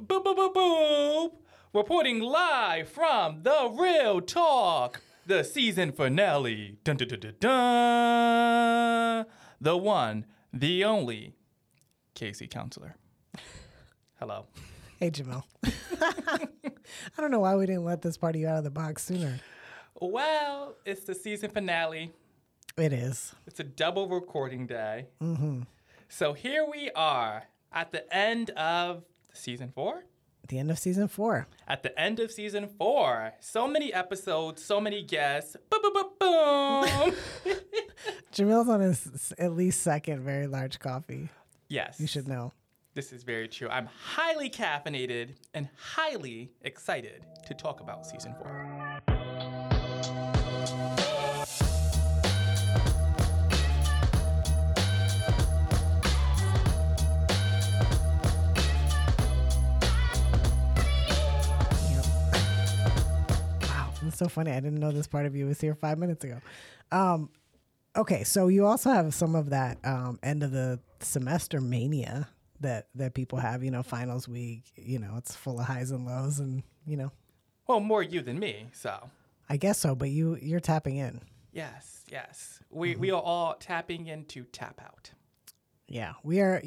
Boop, boop, boop, boop. Reporting live from The Real Talk, the season finale. Dun, dun, dun, dun, dun. The one, the only, Casey Counselor. Hello. Hey, Jamil. I don't know why we didn't let this party out of the box sooner. Well, it's the season finale. It is. It's a double recording day. Mm-hmm. So here we are at the end of season 4. At the end of season 4. So many episodes, so many guests. Boom, boom, boom, boom. Jamil's on his at least second very large coffee. Yes. You should know. This is very true. I'm highly caffeinated and highly excited to talk about season 4. So funny. I didn't know this part of you was here 5 minutes ago. Okay, so you also have some of that end of the semester mania that people have, finals week, it's full of highs and lows and. Well, more you than me, so. I guess so, but you're tapping in. Yes. We are all tapping in to tap out. Yeah, we are,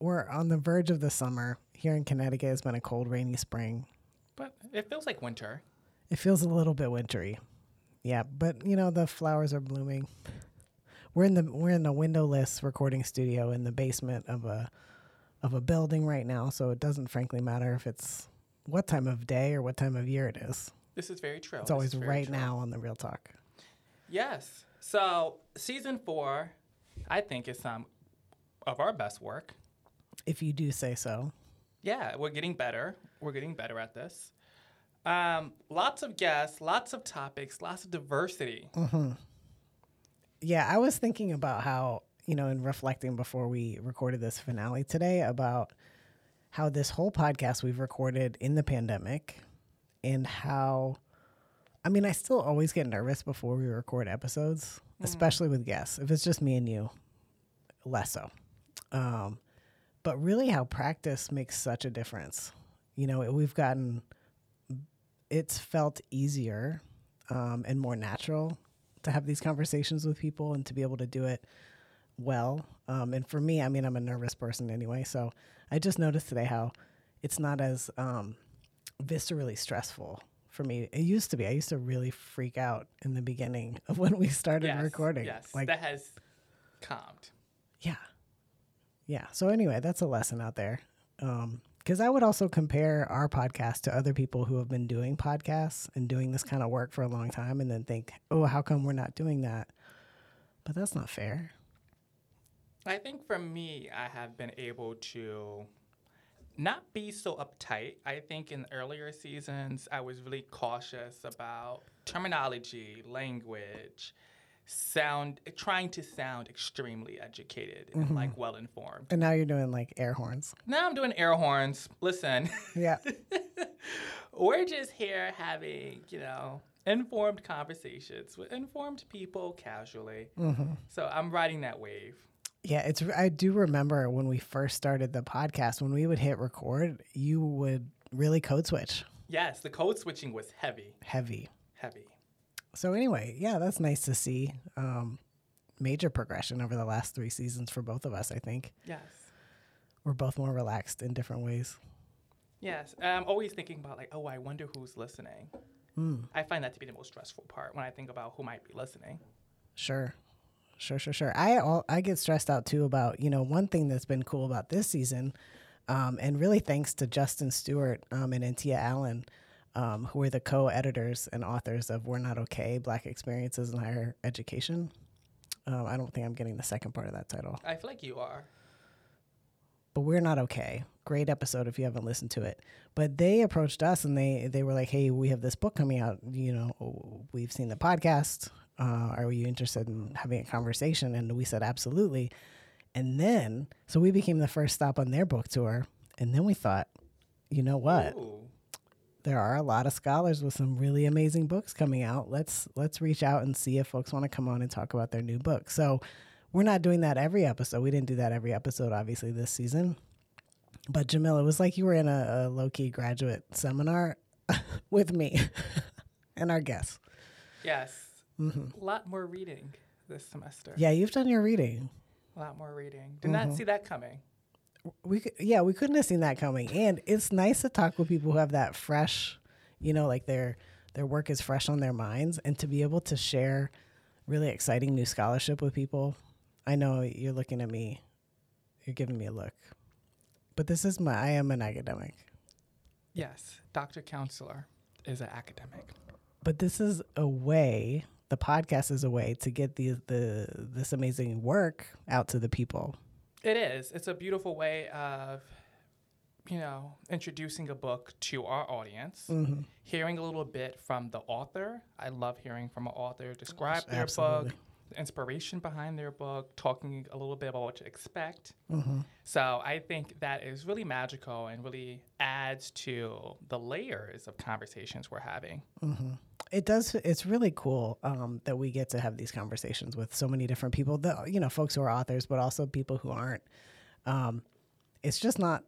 we're on the verge of the summer. Here in Connecticut, it's been a cold, rainy spring. But it feels like winter. It feels a little bit wintry. Yeah, but the flowers are blooming. We're in a windowless recording studio in the basement of a building right now, so it doesn't frankly matter if it's what time of day or what time of year it is. This is very true. It's always right now on The Real Talk. Yes. So, season 4, I think is some of our best work. If you do say so. Yeah, we're getting better. We're getting better at this. Lots of guests, lots of topics, lots of diversity. Mm-hmm. Yeah, I was thinking about how, in reflecting before we recorded this finale today, about how this whole podcast we've recorded in the pandemic and how, I still always get nervous before we record episodes, especially with guests. If it's just me and you, less so. But really how practice makes such a difference. It's felt easier and more natural to have these conversations with people and to be able to do it well. And for me, I'm a nervous person anyway. So I just noticed today how it's not as viscerally stressful for me. It used to be. I used to really freak out in the beginning of when we started recording. Yes, that has calmed. Yeah. So anyway, that's a lesson out there. Because I would also compare our podcast to other people who have been doing podcasts and doing this kind of work for a long time and then think, oh, how come we're not doing that? But that's not fair. I think for me, I have been able to not be so uptight. I think in earlier seasons, I was really cautious about terminology, language, sound, trying to sound extremely educated and well-informed. And now you're doing air horns. Now I'm doing air horns. Listen. Yeah. We're just here having, informed conversations with informed people casually. Mm-hmm. So I'm riding that wave. Yeah, I do remember when we first started the podcast, when we would hit record, you would really code switch. Yes, the code switching was heavy. So anyway, yeah, that's nice to see. Major progression over the last 3 seasons for both of us, I think. Yes. We're both more relaxed in different ways. Yes. I'm always thinking about I wonder who's listening. Mm. I find that to be the most stressful part when I think about who might be listening. Sure. I get stressed out, too, about, one thing that's been cool about this season, and really thanks to Justin Stewart and Antia Allen, who are the co-editors and authors of We're Not Okay, Black Experiences in Higher Education. I don't think I'm getting the second part of that title. I feel like you are. But We're Not Okay. Great episode if you haven't listened to it. But they approached us and they were like, hey, we have this book coming out. We've seen the podcast. Are you interested in having a conversation? And we said, absolutely. And then, so we became the first stop on their book tour. And then we thought, you know what? Ooh. There are a lot of scholars with some really amazing books coming out. Let's reach out and see if folks want to come on and talk about their new book. So we're not doing that every episode. We didn't do that every episode, obviously, this season. But Jamil, it was like you were in a low-key graduate seminar with me and our guests. Yes. Mm-hmm. A lot more reading this semester. Yeah, you've done your reading. A lot more reading. Did not see that coming. We couldn't have seen that coming. And it's nice to talk with people who have that fresh, you know, like their work is fresh on their minds, and to be able to share really exciting new scholarship with people. I know you're looking at me. You're giving me a look. But this is I am an academic. Yes, Dr. Counselor is an academic. But this is a way, the podcast is a way to get this amazing work out to the people. It is. It's a beautiful way of, you know, introducing a book to our audience, hearing a little bit from the author. I love hearing from an author describe their book, the inspiration behind their book, talking a little bit about what to expect. Mm-hmm. So I think that is really magical and really adds to the layers of conversations we're having. Mm-hmm. It does. It's really cool that we get to have these conversations with so many different people, you know, folks who are authors, but also people who aren't. It's just not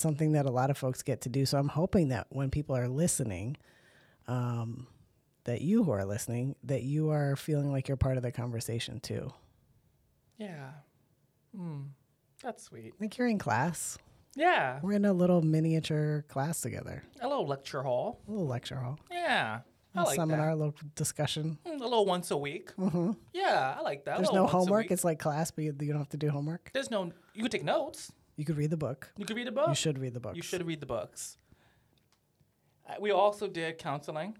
something that a lot of folks get to do. So I'm hoping that when people are listening, that you who are listening, that you are feeling like you're part of the conversation too. Yeah. That's sweet. Like you're in class. Yeah. We're in a little miniature class together. A little lecture hall. Yeah. I like that. Seminar, a little discussion. A little once a week. Mm-hmm. Yeah, I like that. There's no homework. It's like class, but you don't have to do homework. There's no, you could take notes. You could read the book. You should read the books. We also did counseling.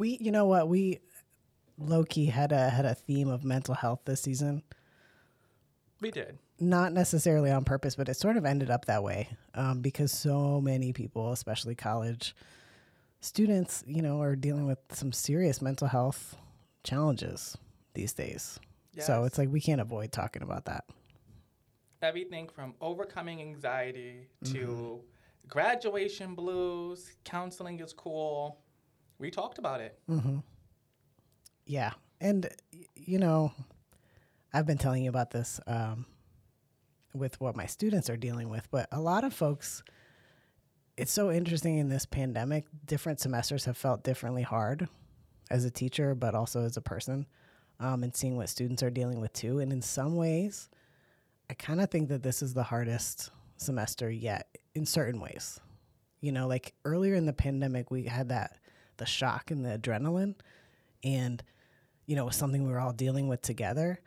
You know what? We low-key had a theme of mental health this season. We did. Not necessarily on purpose, but it sort of ended up that way because so many people, especially college students, you know, are dealing with some serious mental health challenges these days. Yes. So it's like we can't avoid talking about that. Everything from overcoming anxiety to graduation blues, counseling is cool. We talked about it. Mm-hmm. Yeah. And, you know, I've been telling you about this with what my students are dealing with, but a lot of folks, it's so interesting in this pandemic, different semesters have felt differently hard as a teacher, but also as a person, and seeing what students are dealing with too. And in some ways, I kind of think that this is the hardest semester yet in certain ways. You know, like earlier in the pandemic, we had the shock and the adrenaline, and, you know, it was something we were all dealing with together.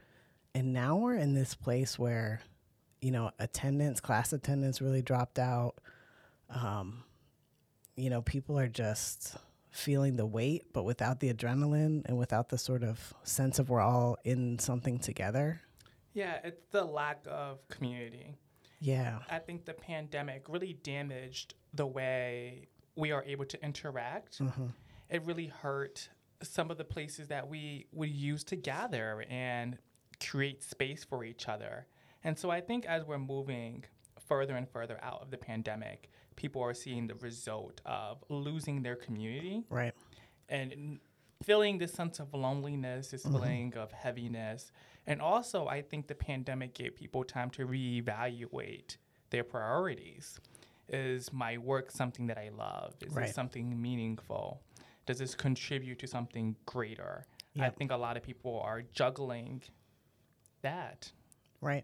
And now we're in this place where, you know, class attendance really dropped out. You know, people are just feeling the weight, but without the adrenaline and without the sort of sense of we're all in something together. Yeah, it's the lack of community. Yeah. I think the pandemic really damaged the way we are able to interact. Mm-hmm. It really hurt some of the places that we would use to gather and create space for each other. And so I think as we're moving further and further out of the pandemic, people are seeing the result of losing their community. Right. And feeling this sense of loneliness, this feeling of heaviness. And also, I think the pandemic gave people time to reevaluate their priorities. Is my work something that I love? Is it something meaningful? Does this contribute to something greater? Yep. I think a lot of people are juggling that. Right.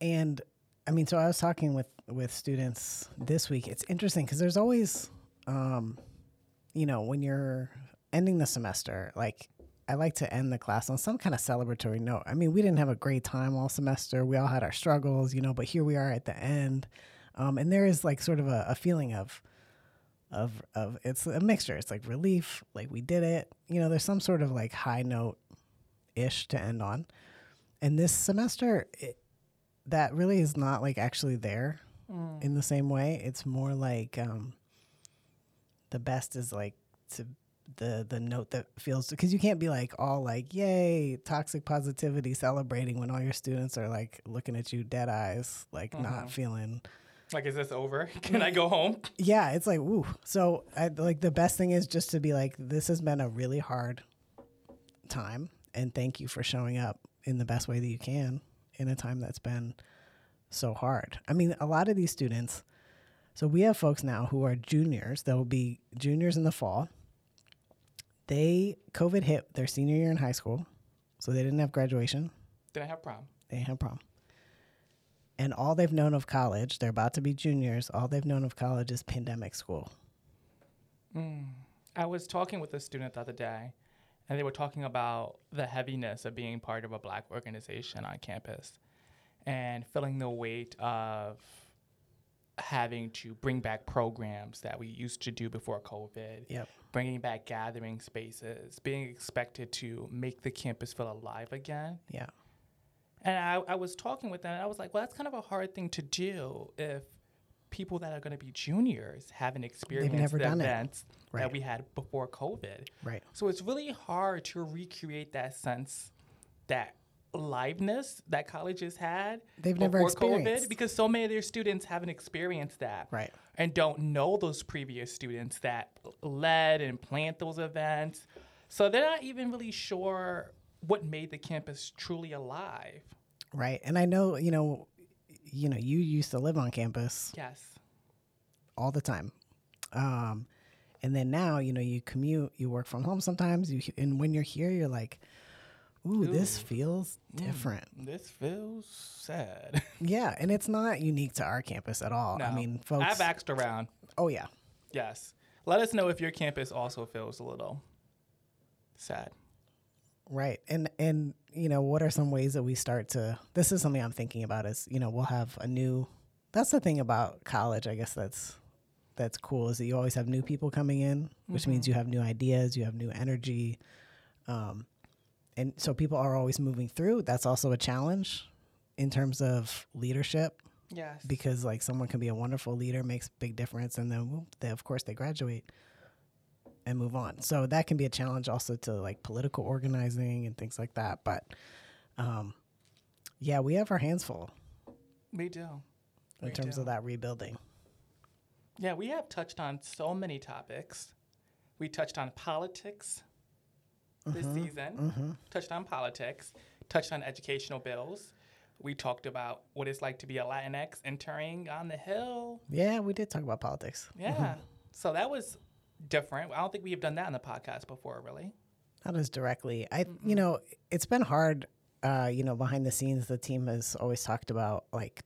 And I mean, so I was talking with students this week. It's interesting because there's always, you know, when you're ending the semester, like I like to end the class on some kind of celebratory note. I mean, we didn't have a great time all semester. We all had our struggles, you know, but here we are at the end. And there is like sort of a feeling of it's a mixture. It's like relief, like we did it. You know, there's some sort of like high note-ish to end on. And this semester, that really is not like actually there in the same way. It's more like the best is like to the note that feels, because you can't be like all like, yay, toxic positivity celebrating when all your students are like looking at you dead eyes, like not feeling. Like, is this over? Can I go home? Yeah, it's like, ooh. So like the best thing is just to be like, this has been a really hard time and thank you for showing up in the best way that you can in a time that's been so hard. I mean, a lot of these students, so we have folks now who are juniors. They'll be juniors in the fall. COVID hit their senior year in high school, so they didn't have graduation. They didn't have prom. They didn't have prom. And all they've known of college, they're about to be juniors, all they've known of college is pandemic school. I was talking with a student the other day, and they were talking about the heaviness of being part of a Black organization on campus and feeling the weight of having to bring back programs that we used to do before COVID, yep. Bringing back gathering spaces, being expected to make the campus feel alive again. Yeah. And I was talking with them, and I was like, well, that's kind of a hard thing to do if people that are going to be juniors haven't experienced the events that we had before COVID. Right. So it's really hard to recreate that sense, that liveness that colleges had before COVID, because so many of their students haven't experienced that. Right. And don't know those previous students that led and planned those events. So they're not even really sure what made the campus truly alive. Right. And I know, you know, you used to live on campus. Yes. All the time. And then now, you know, you commute, you work from home sometimes. And when you're here, you're like, ooh, this feels different. This feels sad. Yeah. And it's not unique to our campus at all. No. I mean, folks. I've asked around. Oh, yeah. Yes. Let us know if your campus also feels a little sad. Right. And you know, what are some ways that we start to, this is something I'm thinking about is, you know, we'll have a new, that's the thing about college, I guess that's cool, is that you always have new people coming in, which means you have new ideas, you have new energy. And so people are always moving through. That's also a challenge in terms of leadership. Yes. Because like someone can be a wonderful leader, makes a big difference. And then of course they graduate and move on. So that can be a challenge also to like political organizing and things like that. But yeah, we have our hands full. We do. In terms of that rebuilding. Yeah, we have touched on so many topics. We touched on politics this season, touched on politics, touched on educational bills. We talked about what it's like to be a Latinx entering on the Hill. Yeah, we did talk about politics. Yeah. So that was different. I don't think we have done that on the podcast before, really. Not as directly. You know, it's been hard. You know, behind the scenes, the team has always talked about like,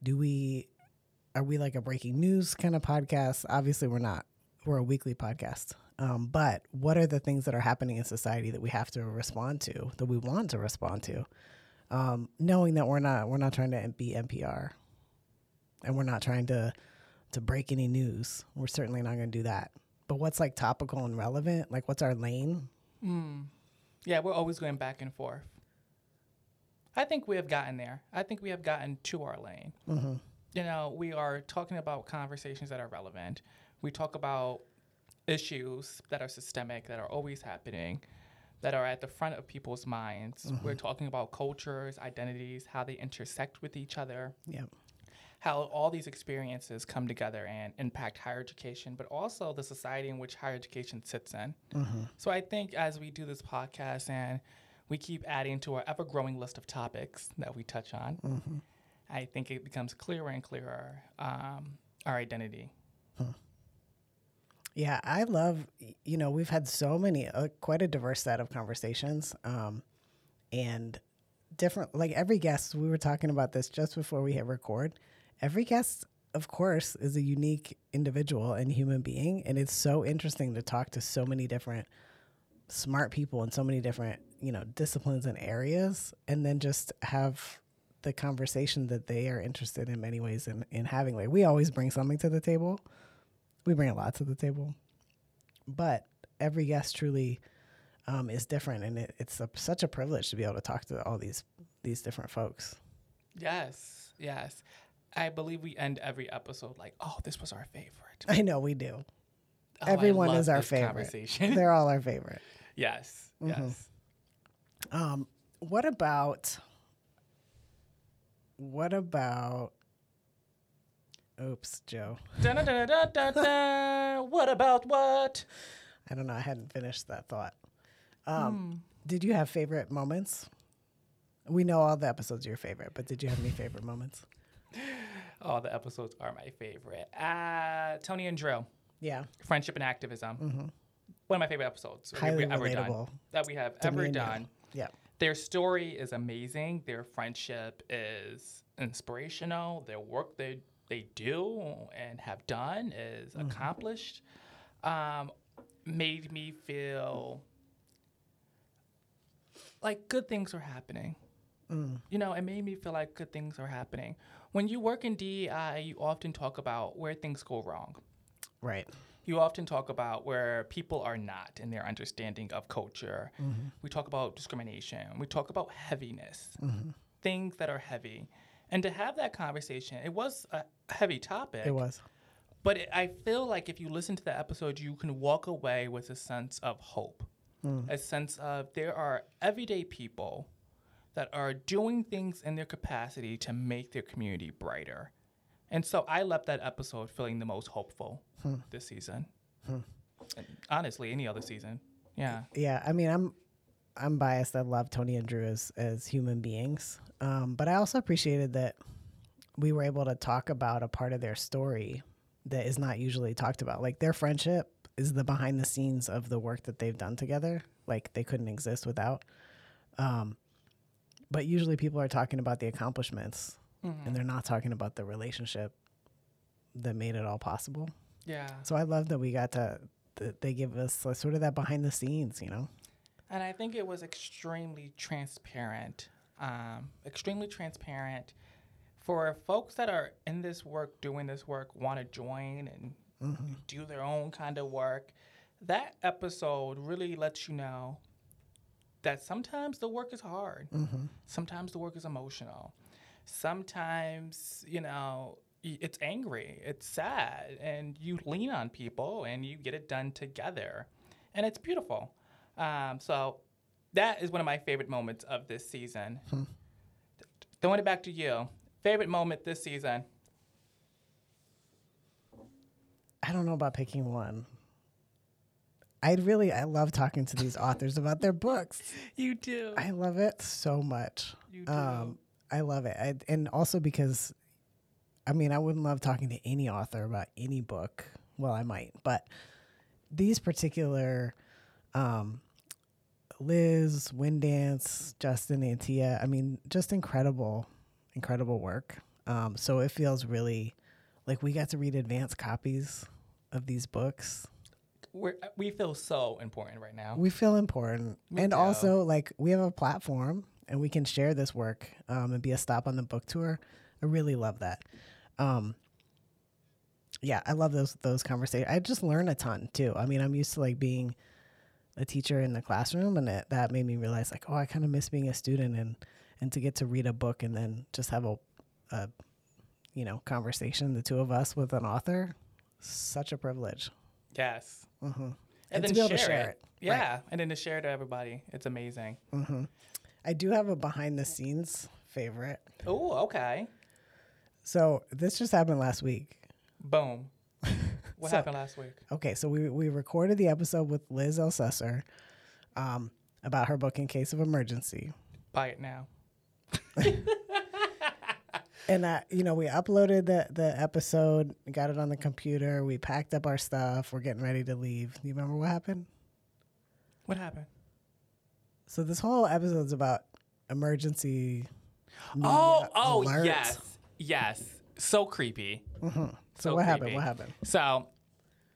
are we like a breaking news kind of podcast? Obviously, we're not. We're a weekly podcast. But what are the things that are happening in society that we have to respond to, that we want to respond to, knowing that we're not trying to be NPR, and we're not trying to break any news. We're certainly not going to do that. But what's like topical and relevant? Like, what's our lane? Yeah, we're always going back and forth. I think we have gotten there. I think we have gotten to our lane. You know, we are talking about conversations that are relevant. We talk about issues that are systemic, that are always happening, that are at the front of people's minds. We're talking about cultures, identities, how they intersect with each other. Yep. How all these experiences come together and impact higher education, but also the society in which higher education sits in. So I think as we do this podcast and we keep adding to our ever-growing list of topics that we touch on, I think it becomes clearer and clearer, our identity. Yeah, I love, you know, we've had so many, quite a diverse set of conversations, and different, like every guest, we were talking about this just before we hit record. Every guest, of course, is a unique individual and human being, and it's so interesting to talk to so many different smart people in so many different, you know, disciplines and areas, and then just have the conversation that they are interested in many ways in having. Like, we always bring something to the table. We bring a lot to the table. But every guest truly is different, and it's such a privilege to be able to talk to all these different folks. Yes, yes. I believe we end every episode like, oh, this was our favorite. I know we do. Oh, everyone is our favorite. They're all our favorite. Yes. Yes. What about oops, Joe. What about what? I don't know. I hadn't finished that thought. Did you have favorite moments? We know all the episodes are your favorite, but did you have any favorite moments? All the episodes are my favorite. Tony and Drew. Yeah. Friendship and Activism. Mm-hmm. One of my favorite episodes that we have ever done. Yeah. Their story is amazing. Their friendship is inspirational. Their work they do and have done is accomplished. Made me feel like good things were happening. You know, it made me feel like good things are happening. When you work in DEI, you often talk about where things go wrong. Right. You often talk about where people are not in their understanding of culture. Mm-hmm. We talk about discrimination. We talk about heaviness, things that are heavy. And to have that conversation, it was a heavy topic. It was. But I feel like if you listen to the episode, you can walk away with a sense of hope, a sense of there are everyday people that are doing things in their capacity to make their community brighter. And so I left that episode feeling the most hopeful this season. Honestly, any other season. Yeah. Yeah, I mean, I'm biased. I love Tony and Drew as human beings. But I also appreciated that we were able to talk about a part of their story that is not usually talked about. Like, their friendship is the behind the scenes of the work that they've done together. Like, they couldn't exist without. But usually people are talking about the accomplishments and they're not talking about the relationship that made it all possible. Yeah. So I love that we got to, they give us sort of that behind the scenes, you know? And I think it was extremely transparent for folks that are in this work, doing this work, want to join and do their own kind of work. That episode really lets you know that sometimes the work is hard. Sometimes the work is emotional. Sometimes, you know, it's angry, it's sad, and you lean on people and you get it done together. And it's beautiful. So that is one of my favorite moments of this season. Throwing it back to you. Favorite moment this season? I don't know about picking one. I love talking to these authors about their books. You do. I love it so much. You do. I love it. And also because, I mean, I wouldn't love talking to any author about any book. Well, I might. But these particular, Liz, Windance, Justin, Antia, I mean, just incredible work. So it feels really like we got to read advanced copies of these books. We feel so important right now. We feel important. Also, like, we have a platform and we can share this work and be a stop on the book tour. I really love that. Yeah, I love those conversations. I just learn a ton, too. I mean, I'm used to, like, being a teacher in the classroom, and that made me realize, like, oh, I kind of miss being a student and to get to read a book and then just have a you know, conversation, the two of us, with an author. Such a privilege. Yes. And then to be able to share it. Yeah. Right. And then to share it to everybody. It's amazing. I do have a behind the scenes favorite. Oh, okay. So this just happened last week. Boom. What happened last week? Okay. So we recorded the episode with Liz Elsesser about her book In Case of Emergency. Buy it now. And, we uploaded the episode, got it on the computer. We packed up our stuff. We're getting ready to leave. You remember what happened? What happened? So this whole episode's about emergency media alerts. Yes. So creepy. So what happened? So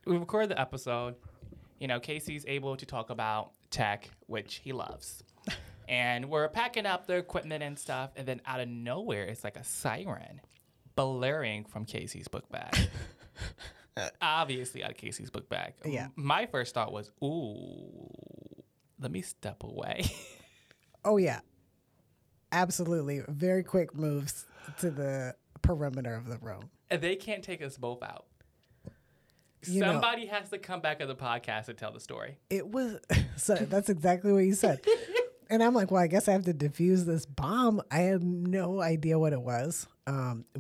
we recorded the episode. You know, Casey's able to talk about tech, which he loves. And we're packing up their equipment and stuff, and then out of nowhere, it's like a siren blaring from Casey's book bag. Obviously out of Casey's book bag. Yeah. My first thought was, ooh, let me step away. Oh, yeah. Absolutely. Very quick moves to the perimeter of the room. And they can't take us both out. Somebody has to come back on the podcast and tell the story. It was... So that's exactly what you said. And I'm like, well, I guess I have to defuse this bomb. I had no idea what it was.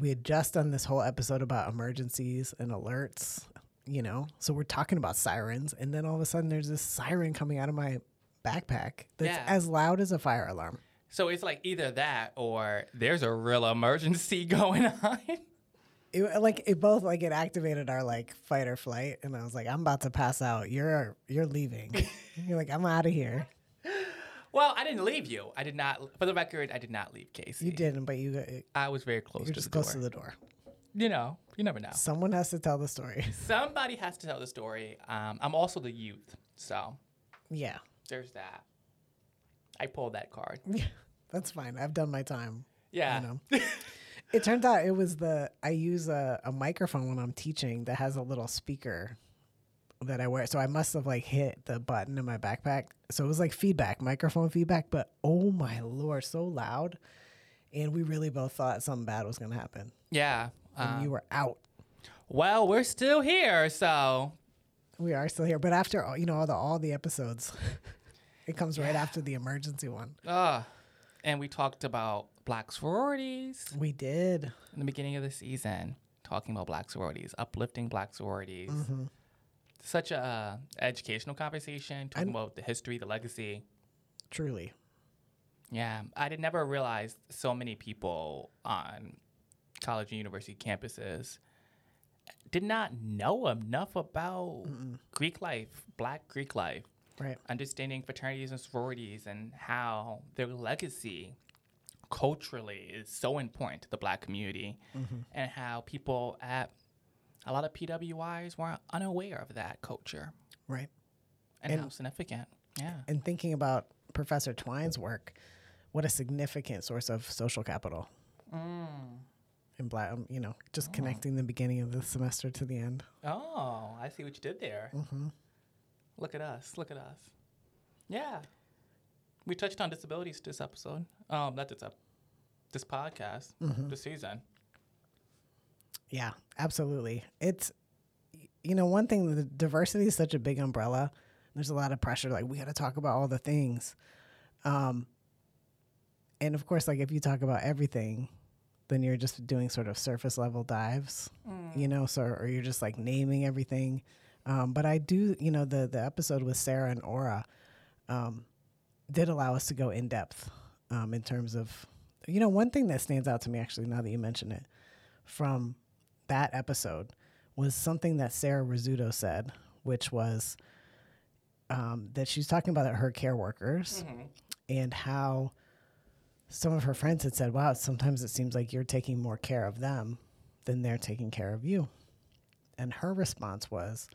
We had just done this whole episode about emergencies and alerts, you know. So we're talking about sirens. And then all of a sudden there's this siren coming out of my backpack that's as loud as a fire alarm. So it's like either that or there's a real emergency going on. It activated our fight or flight, and I was like, I'm about to pass out. You're leaving. You're like, I'm out of here. Well, I didn't leave you. I did not. For the record, I did not leave Casey. You didn't, but you. I was very close. You're just close to the door. You know, you never know. Someone has to tell the story. Somebody has to tell the story. I'm also the youth, so yeah. There's that. I pulled that card. That's fine. I've done my time. Yeah. You know. It turned out it was I use a microphone when I'm teaching that has a little speaker that I wear. So I must have hit the button in my backpack. So it was feedback, microphone feedback. But oh my Lord, so loud. And we really both thought something bad was going to happen. Yeah. And you were out. Well, we're still here. So we are still here. But after all, all the episodes, it comes right after the emergency one. And we talked about Black sororities. We did. In the beginning of the season, talking about Black sororities, uplifting Black sororities. Mm-hmm. Such a educational conversation, talking about the history, the legacy. Truly. Yeah. I did never realize so many people on college and university campuses did not know enough about Greek life, Black Greek life. Right. Understanding fraternities and sororities and how their legacy culturally is so important to the Black community, and how people at a lot of PWIs were unaware of that culture. Right. And how significant. Yeah. And thinking about Professor Twine's work, what a significant source of social capital. Mm. And Black, connecting the beginning of the semester to the end. Oh, I see what you did there. Mm-hmm. Look at us. Yeah. We touched on disabilities this episode. This podcast, this season. Yeah, absolutely. It's, one thing, the diversity is such a big umbrella. There's a lot of pressure. We got to talk about all the things. And of course, if you talk about everything, then you're just doing sort of surface level dives, or you're just naming everything. But I do, the episode with Sarah and Aura did allow us to go in depth in terms of, one thing that stands out to me, actually, now that you mention it, from that episode was something that Sarah Rizzuto said, which was that she's talking about her care workers and how some of her friends had said, wow, sometimes it seems like you're taking more care of them than they're taking care of you. And her response was,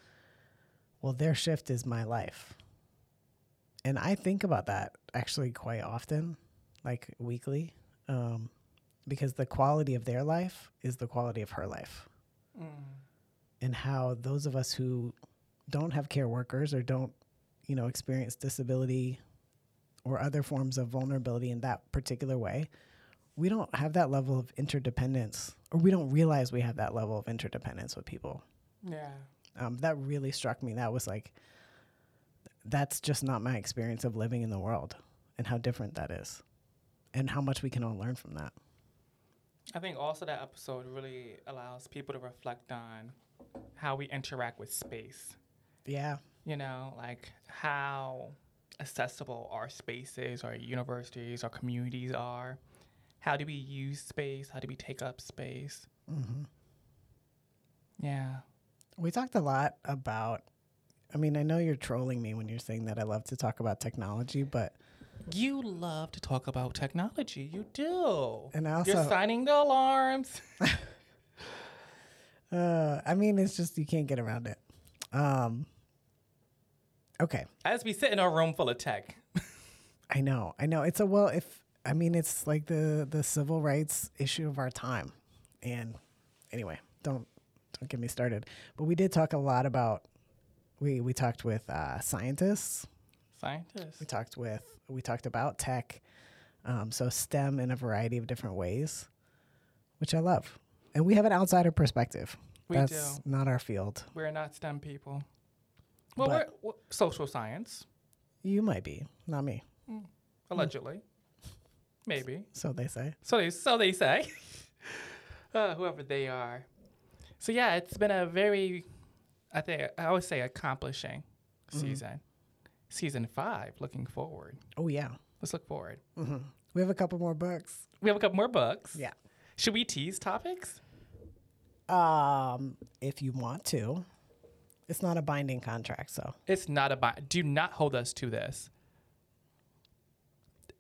well, their shift is my life. And I think about that actually quite often, weekly, because the quality of their life is the quality of her life. Mm. And how those of us who don't have care workers or don't, experience disability or other forms of vulnerability in that particular way, we don't have that level of interdependence, or we don't realize we have that level of interdependence with people. Yeah. That really struck me. That was that's just not my experience of living in the world and how different that is and how much we can all learn from that. I think also that episode really allows people to reflect on how we interact with space. Yeah. How accessible our spaces, our universities, our communities are. How do we use space? How do we take up space? Mm-hmm. Yeah. We talked a lot about, I know you're trolling me when you're saying that I love to talk about technology, but... You love to talk about technology. You do. And also... You're signing the alarms. It's just you can't get around it. Okay. As we sit in a room full of tech. I know. It's it's the civil rights issue of our time. And anyway, don't get me started. But we did talk a lot about... We talked with scientists. We talked about tech. So STEM in a variety of different ways, which I love. And we have an outsider perspective. That's not our field. We're not STEM people. Well, we're social science. You might be, not me. Allegedly. Maybe. So they say. So they say. Whoever they are. So yeah, it's been a very... I would say accomplishing season. Season 5, looking forward. Oh, yeah. Let's look forward. Mm-hmm. We have a couple more books. Yeah. Should we tease topics? If you want to. It's not a binding contract, so. It's not a bind. Do not hold us to this.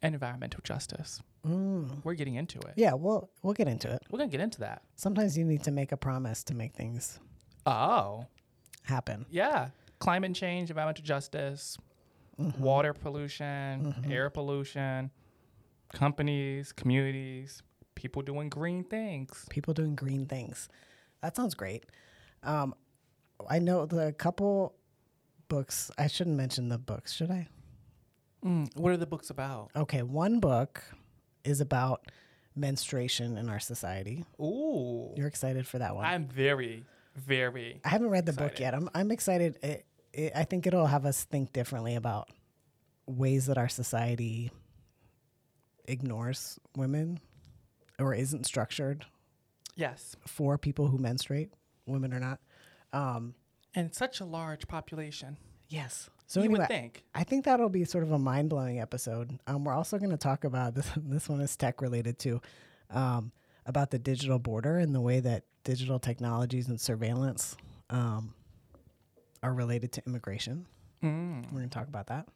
And environmental justice. Mm. We're getting into it. Yeah, we'll get into it. We're going to get into that. Sometimes you need to make a promise to make things happen. Yeah. Climate change, environmental justice, water pollution, air pollution, companies, communities, people doing green things. People doing green things. That sounds great. I know the couple books. I shouldn't mention the books, should I? What are the books about? Okay, one book is about menstruation in our society. Ooh. You're excited for that one? I'm very, very I haven't read the excited. Book yet. I'm excited. I think it'll have us think differently about ways that our society ignores women or isn't structured. Yes. For people who menstruate, women or not. And such a large population. Yes. So you would think. I think that'll be sort of a mind-blowing episode. We're also going to talk about this. This one is tech-related too, about the digital border and the way that digital technologies and surveillance are related to immigration. We're going to talk about that.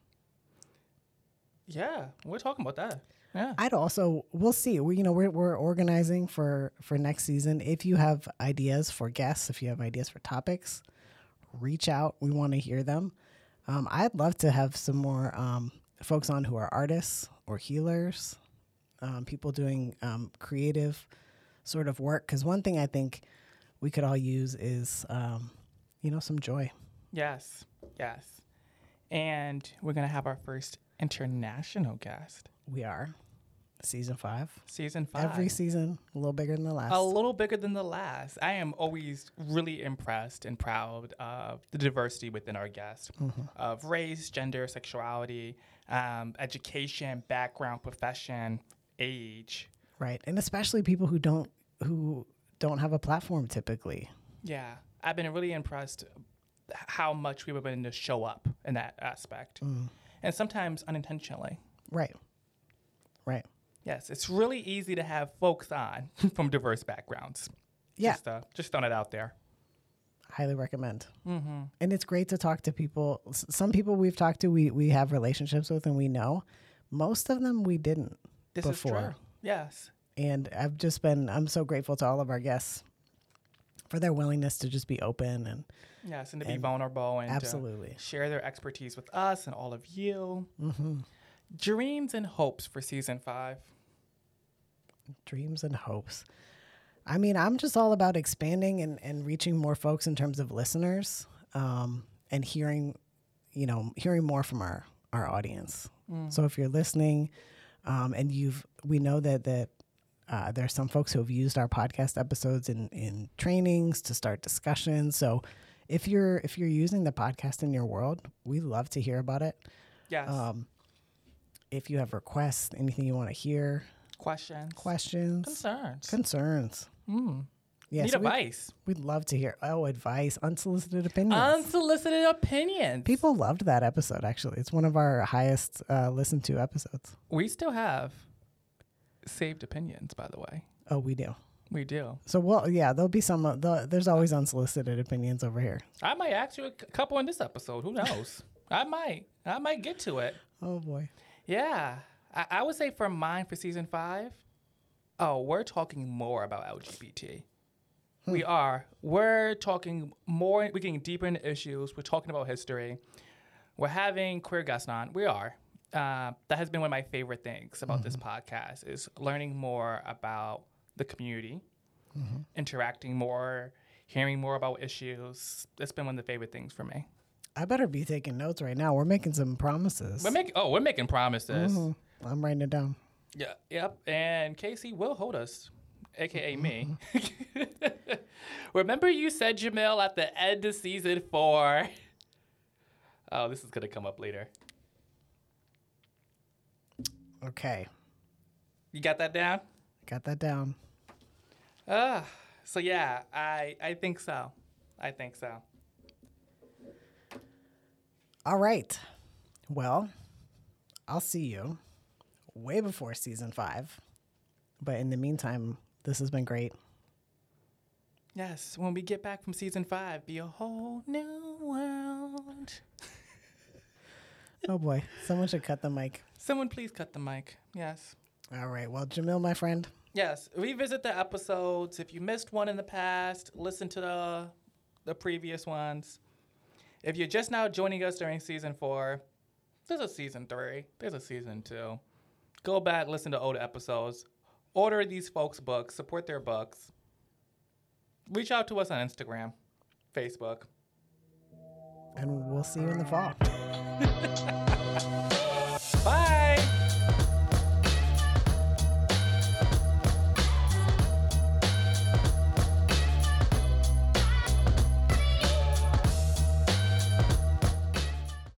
Yeah, we're talking about that. Yeah. I'd also, we'll see. We're organizing for next season. If you have ideas for guests, if you have ideas for topics, reach out. We want to hear them. I'd love to have some more folks on who are artists or healers, people doing creative sort of work. Because one thing I think we could all use is, some joy. Yes, yes. And we're going to have our first international guest. We are. Season 5. Every season, a little bigger than the last. I am always really impressed and proud of the diversity within our guests, of race, gender, sexuality, education, background, profession, age. Right, and especially people who don't have a platform typically. Yeah, I've been really impressed how much we were willing to show up in that aspect, and sometimes unintentionally. Right. Yes, it's really easy to have folks on from diverse backgrounds. Yeah. Just throwing it out there. Highly recommend. Mm-hmm. And it's great to talk to people. Some people we've talked to, we have relationships with and we know. Most of them we didn't before. This is true. Yes. And I'm so grateful to all of our guests for their willingness to just be open and. Yes, and to be vulnerable and absolutely. To share their expertise with us and all of you. Mm-hmm. Dreams and hopes for season 5. Dreams and hopes. I mean, I'm just all about expanding and reaching more folks in terms of listeners and hearing more from our audience. So if you're listening and we know that there are some folks who have used our podcast episodes in trainings to start discussions. So if you're using the podcast in your world, we love to hear about it. Yes. If you have requests, anything you want to hear. Questions. Concerns. Yeah, need advice. We'd love to hear. Oh, advice. Unsolicited opinions. People loved that episode, actually. It's one of our highest listened to episodes. We still have saved opinions, by the way. Oh, we do. So, there'll be some. There's always unsolicited opinions over here. I might ask you a couple in this episode. Who knows? I might get to it. Oh, boy. Yeah, I would say for mine for season 5, we're talking more about LGBT. We are. We're talking more. We're getting deeper into issues. We're talking about history. We're having queer guests on. We are. That has been one of my favorite things about this podcast is learning more about the community, interacting more, hearing more about issues. That's been one of the favorite things for me. I better be taking notes right now. We're making some promises. We're making promises. Mm-hmm. I'm writing it down. Yeah. Yep. And Casey will hold us, aka me. Remember you said, Jamil, at the end of season 4. Oh, this is gonna come up later. Okay. You got that down? Got that down. So yeah, I think so. All right. Well, I'll see you way before season 5. But in the meantime, this has been great. Yes, when we get back from season 5, be a whole new world. Oh boy, someone should cut the mic. Someone please cut the mic, yes. All right, well, Jamil, my friend. Yes, revisit the episodes. If you missed one in the past, listen to the previous ones. If you're just now joining us during season 4, there's a season 3, there's a season 2. Go back, listen to older episodes. Order these folks' books, support their books. Reach out to us on Instagram, Facebook. And we'll see you in the fall.